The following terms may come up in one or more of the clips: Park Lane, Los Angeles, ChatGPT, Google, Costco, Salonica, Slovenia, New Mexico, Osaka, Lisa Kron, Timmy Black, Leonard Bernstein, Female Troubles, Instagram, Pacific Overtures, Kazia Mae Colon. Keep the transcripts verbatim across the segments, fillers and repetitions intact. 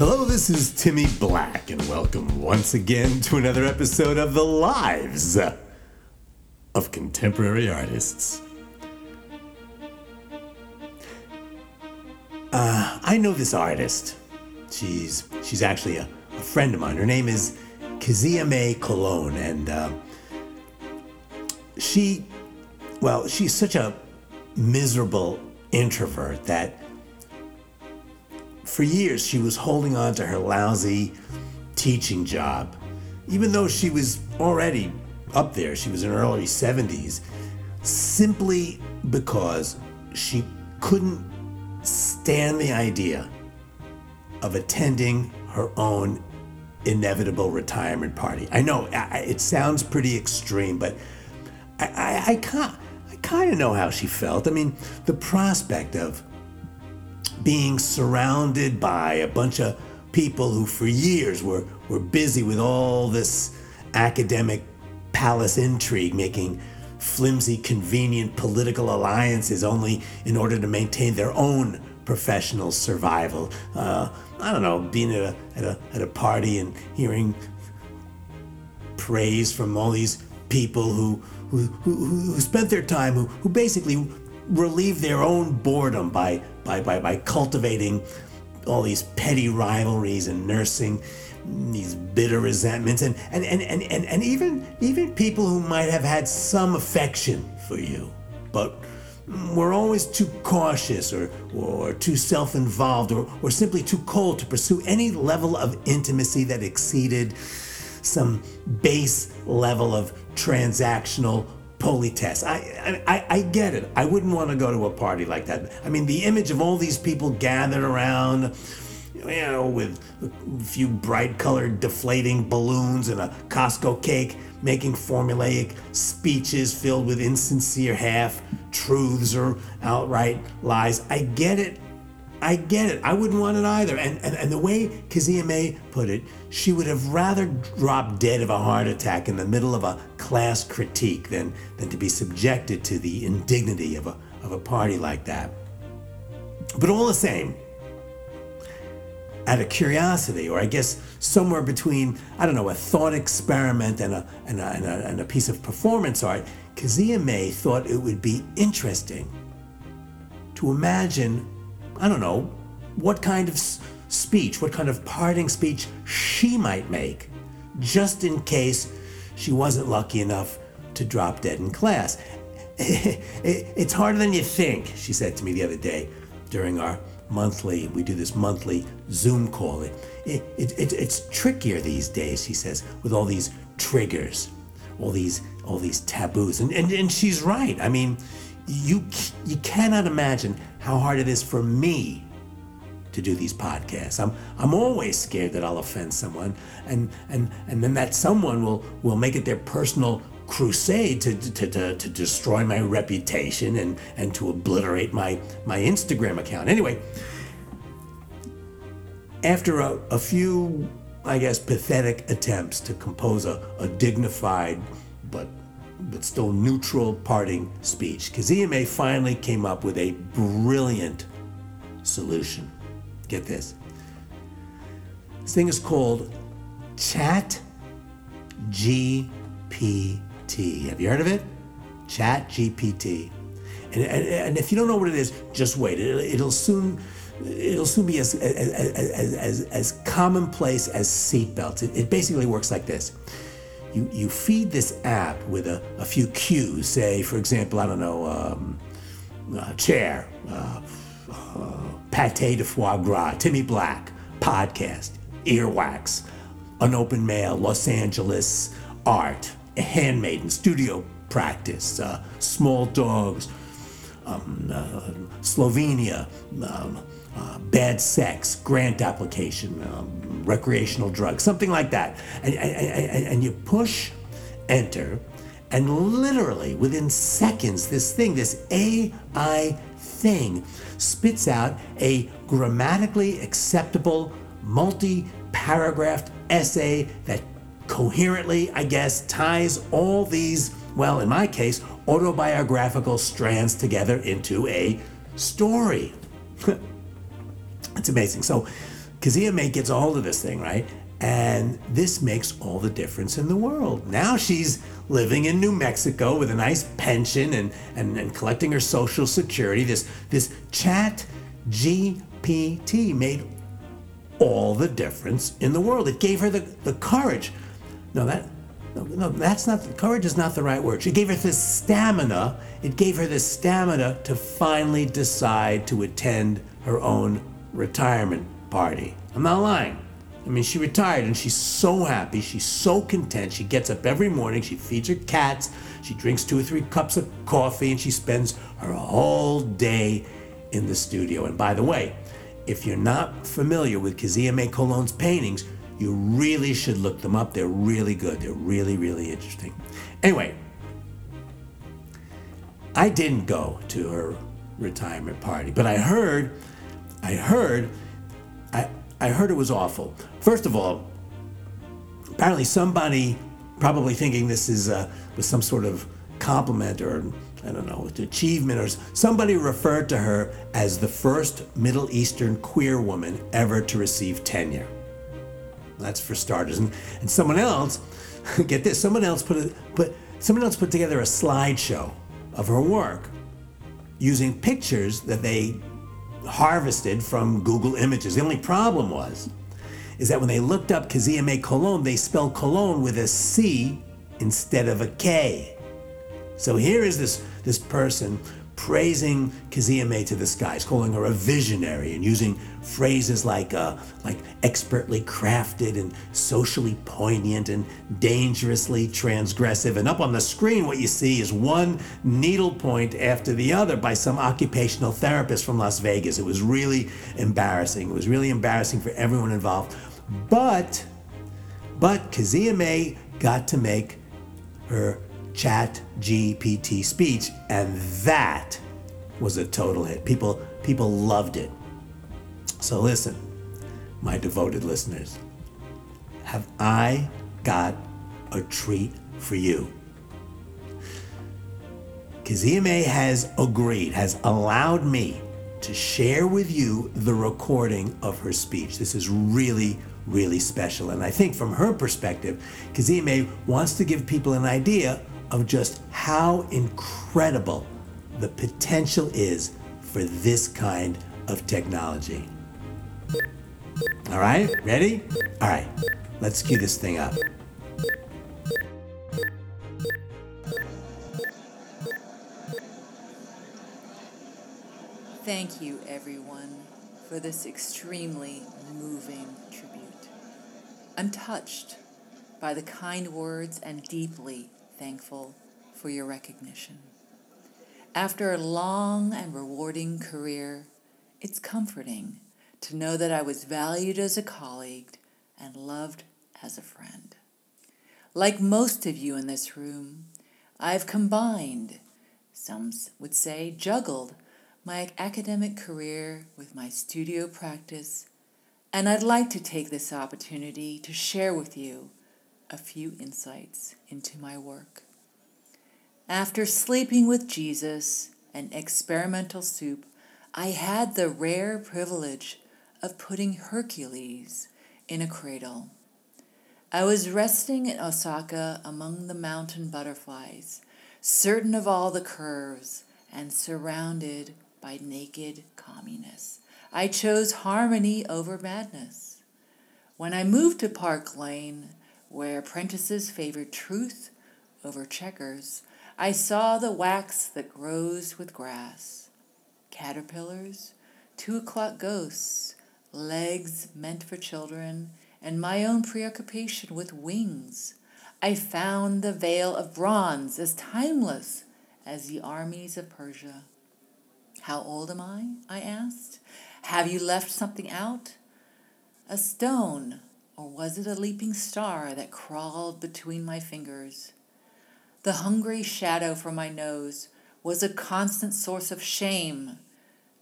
Hello, this is Timmy Black, and welcome once again to another episode of The Lives of Contemporary Artists. Uh, I know this artist. She's she's actually a, a friend of mine. Her name is Kazia Mae Colon, and uh, she, well, she's such a miserable introvert that for years, she was holding on to her lousy teaching job. Even though she was already up there, she was in her early seventies, simply because she couldn't stand the idea of attending her own inevitable retirement party. I know, I, it sounds pretty extreme, but I, I, I, can't, I kind of know how she felt. I mean, the prospect of being surrounded by a bunch of people who for years were, were busy with all this academic palace intrigue, making flimsy, convenient political alliances only in order to maintain their own professional survival. Uh, I don't know, being at a, at a, at a party and hearing praise from all these people who, who, who, who spent their time, who, who basically relieve their own boredom by, by, by, by cultivating all these petty rivalries and nursing these bitter resentments and, and, and, and, and, and even even people who might have had some affection for you, but were always too cautious or, or too self-involved or, or simply too cold to pursue any level of intimacy that exceeded some base level of transactional politesse. I, I I get it. I wouldn't want to go to a party like that. I mean, the image of all these people gathered around, you know, with a few bright-colored deflating balloons and a Costco cake, making formulaic speeches filled with insincere half-truths or outright lies. I get it. I get it. I wouldn't want it either. And and, and the way Kazia Mae put it, she would have rather dropped dead of a heart attack in the middle of a class critique than than to be subjected to the indignity of a of a party like that. But all the same, out of curiosity, or I guess somewhere between, I don't know, a thought experiment and a and a and a, and a piece of performance art, Kazia Mae thought it would be interesting to imagine, I don't know, what kind of speech, what kind of parting speech she might make, just in case she wasn't lucky enough to drop dead in class. It's harder than you think, she said to me the other day during our monthly, we do this monthly Zoom call. It, it, it, it's trickier these days, she says, with all these triggers, all these all these taboos. And, and, and she's right. I mean, You you cannot imagine how hard it is for me to do these podcasts. I'm I'm always scared that I'll offend someone, and and, and then that someone will, will make it their personal crusade to to, to, to destroy my reputation and, and to obliterate my, my Instagram account. Anyway, after a, a few, I guess, pathetic attempts to compose a, a dignified but but still neutral parting speech, Kazia Mae finally came up with a brilliant solution. Get this. This thing is called ChatGPT. Have you heard of it? ChatGPT. And, and, and if you don't know what it is, just wait. It, it'll soon, it'll soon be as as as as, as commonplace as seatbelts. It, it basically works like this. You, you feed this app with a, a few cues, say, for example, I don't know, um, uh, chair, uh, uh, pate de foie gras, Timmy Black, podcast, earwax, unopened mail, Los Angeles, art, handmaiden, studio practice, uh, small dogs, um, uh, Slovenia, um, uh, bad sex, grant application, um, recreational drugs, something like that. And, and, and you push enter, and literally within seconds, this thing, this A I thing, spits out a grammatically acceptable, multi-paragraphed essay that coherently, I guess, ties all these, well, in my case, autobiographical strands together into a story. It's amazing. So Kazia Mae gets a hold of this thing, right? And this makes all the difference in the world. Now she's living in New Mexico with a nice pension and, and, and collecting her social security. This, this Chat G P T made all the difference in the world. It gave her the, the courage. No, that, no, no, that's not, courage is not the right word. It gave her the stamina. It gave her the stamina to finally decide to attend her own retirement party. I'm not lying. I mean, she retired and she's so happy, she's so content, she gets up every morning, she feeds her cats, she drinks two or three cups of coffee, and she spends her whole day in the studio. And by the way, if you're not familiar with Kazia Mae Colon's paintings, you really should look them up. They're really good. They're really, really interesting. Anyway, I didn't go to her retirement party, but I heard, I heard, I, I heard it was awful. First of all, apparently somebody, probably thinking this is uh, was some sort of compliment or, I don't know, achievement, or somebody referred to her as the first Middle Eastern queer woman ever to receive tenure. That's for starters. And, and someone else, get this, someone else put a, put someone else put together a slideshow of her work using pictures that they harvested from Google Images. The only problem was, is that when they looked up Kazia Mae Colon, they spelled Colon with a C instead of a K. So here is this, this person praising Kazia Mae to the skies, calling her a visionary and using phrases like uh, like expertly crafted and socially poignant and dangerously transgressive. And up on the screen, what you see is one needle point after the other by some occupational therapist from Las Vegas. It was really embarrassing. It was really embarrassing for everyone involved. But, but Kazia Mae got to make her Chat G P T speech, and that was a total hit. People, people loved it. So listen, my devoted listeners, have I got a treat for you? Kazia Mae has agreed, has allowed me to share with you the recording of her speech. This is really, really special. And I think from her perspective, Kazia Mae wants to give people an idea of just how incredible the potential is for this kind of technology. All right, ready? All right, let's cue this thing up. Thank you, everyone, for this extremely moving tribute. I'm touched by the kind words and deeply thankful for your recognition. After a long and rewarding career, it's comforting to know that I was valued as a colleague and loved as a friend. Like most of you in this room, I've combined, some would say juggled, my academic career with my studio practice, and I'd like to take this opportunity to share with you a few insights into my work. After sleeping with Jesus and experimental soup, I had the rare privilege of putting Hercules in a cradle. I was resting in Osaka among the mountain butterflies, certain of all the curves and surrounded by naked communists. I chose harmony over madness. When I moved to Park Lane, where apprentices favored truth over checkers, I saw the wax that grows with grass, caterpillars, two o'clock ghosts, legs meant for children, and my own preoccupation with wings. I found the veil of bronze as timeless as the armies of Persia. How old am I? I asked. Have you left something out? A stone. Or was it a leaping star that crawled between my fingers? The hungry shadow from my nose was a constant source of shame,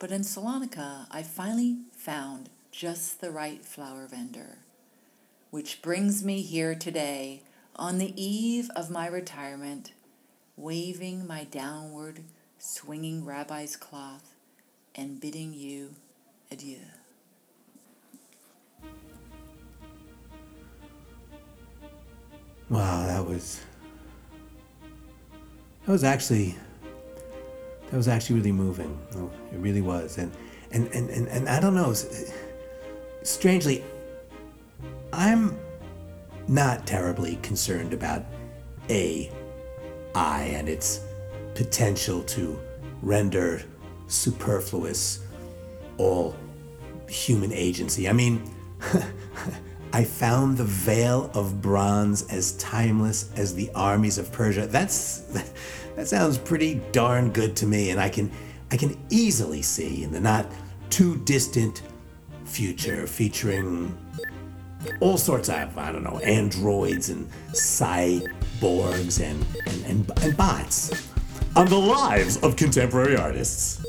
but in Salonica I finally found just the right flower vendor. Which brings me here today, on the eve of my retirement, waving my downward swinging rabbi's cloth and bidding you adieu. Wow, that was, that was actually, that was actually really moving. It really was. And, and, and, and, and I don't know, strangely, I'm not terribly concerned about A I and its potential to render superfluous all human agency. I mean, I found the veil of bronze as timeless as the armies of Persia. That's that, that sounds pretty darn good to me, and I can I can easily see in the not too distant future featuring all sorts of, I don't know, androids and cyborgs and, and, and, and bots on the lives of contemporary artists.